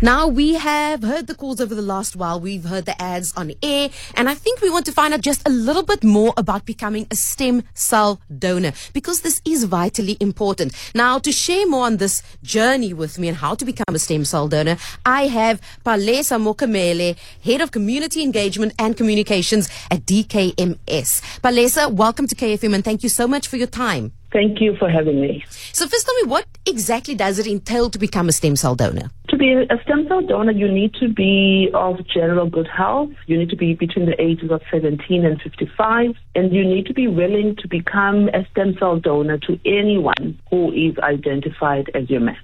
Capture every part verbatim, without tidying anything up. Now, we have heard the calls over the last while. We've heard the ads on air. And I think we want to find out just a little bit more about becoming a stem cell donor, because this is vitally important. Now, to share more on this journey with me and how to become a stem cell donor, I have Palesa Mokamele, Head of Community Engagement and Communications at D K M S. Palesa, welcome to K F M, and thank you so much for your time. Thank you for having me. So first, tell me, what exactly does it entail to become a stem cell donor? To be a stem cell donor, you need to be of general good health. You need to be between the ages of seventeen and fifty-five. And you need to be willing to become a stem cell donor to anyone who is identified as your match.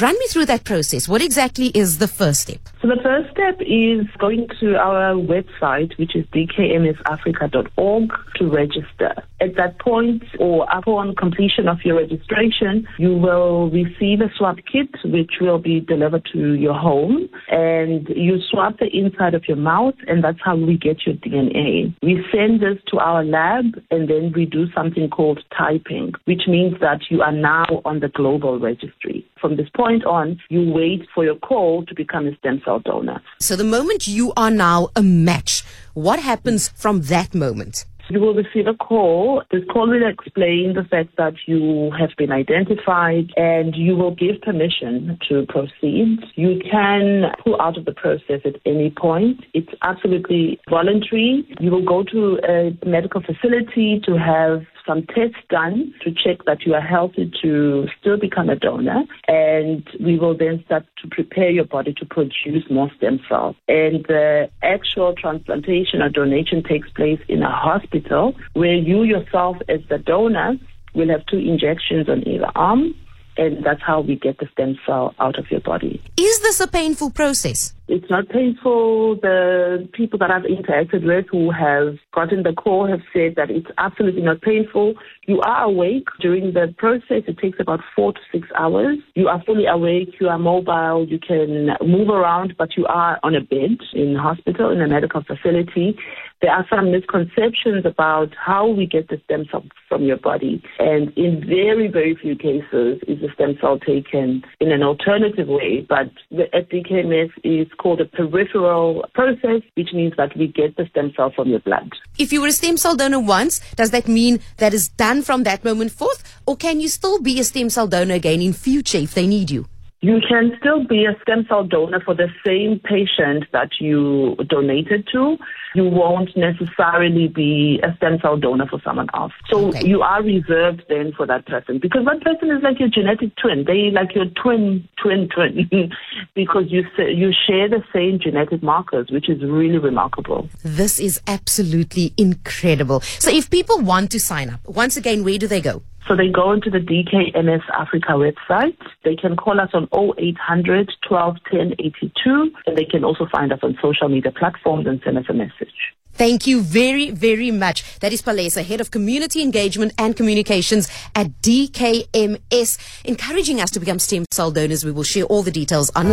Run me through that process. What exactly is the first step? So the first step is going to our website, which is D K M S Africa dot org, to register. At that point, or upon completion of your registration, you will receive a swab kit, which will be delivered to your home, and you swab the inside of your mouth, and that's how we get your D N A. We send this to our lab, and then we do something called typing, which means that you are now on the global registry. From this point on, you wait for your call to become a stem cell donor. So the moment you are now a match, what happens from that moment? You will receive a call. This call will explain the fact that you have been identified, and you will give permission to proceed. You can pull out of the process at any point. It's absolutely voluntary. You will go to a medical facility to have some tests done to check that you are healthy to still become a donor, and we will then start to prepare your body to produce more stem cells. And the actual transplantation or donation takes place in a hospital, where you yourself as the donor will have two injections on either arm, and that's how we get the stem cell out of your body. Is this a painful process? It's not painful. The people that I've interacted with who have gotten the call have said that it's absolutely not painful. You are awake during the process. It takes about four to six hours. You are fully awake. You are mobile. You can move around, but you are on a bed in hospital, in a medical facility. There are some misconceptions about how we get the stem cell from your body. And in very, very few cases is the stem cell taken in an alternative way. But at D K M S, it's called a peripheral process, which means that we get the stem cell from your blood. If you were a stem cell donor once, does that mean that is done from that moment forth? Or can you still be a stem cell donor again in future if they need you? You can still be a stem cell donor for the same patient that you donated to. You won't necessarily be a stem cell donor for someone else. So okay. You are reserved then for that person, because that person is like your genetic twin. They like your twin, twin, twin, because you you share the same genetic markers, which is really remarkable. This is absolutely incredible. So if people want to sign up, once again, where do they go? So they go into the D K M S Africa website. They can call us on oh eight hundred, twelve, ten, eighty-two, and they can also find us on social media platforms and send us a message. Thank you very, very much. That is Palesa, Head of Community Engagement and Communications at D K M S, encouraging us to become stem cell donors. We will share all the details on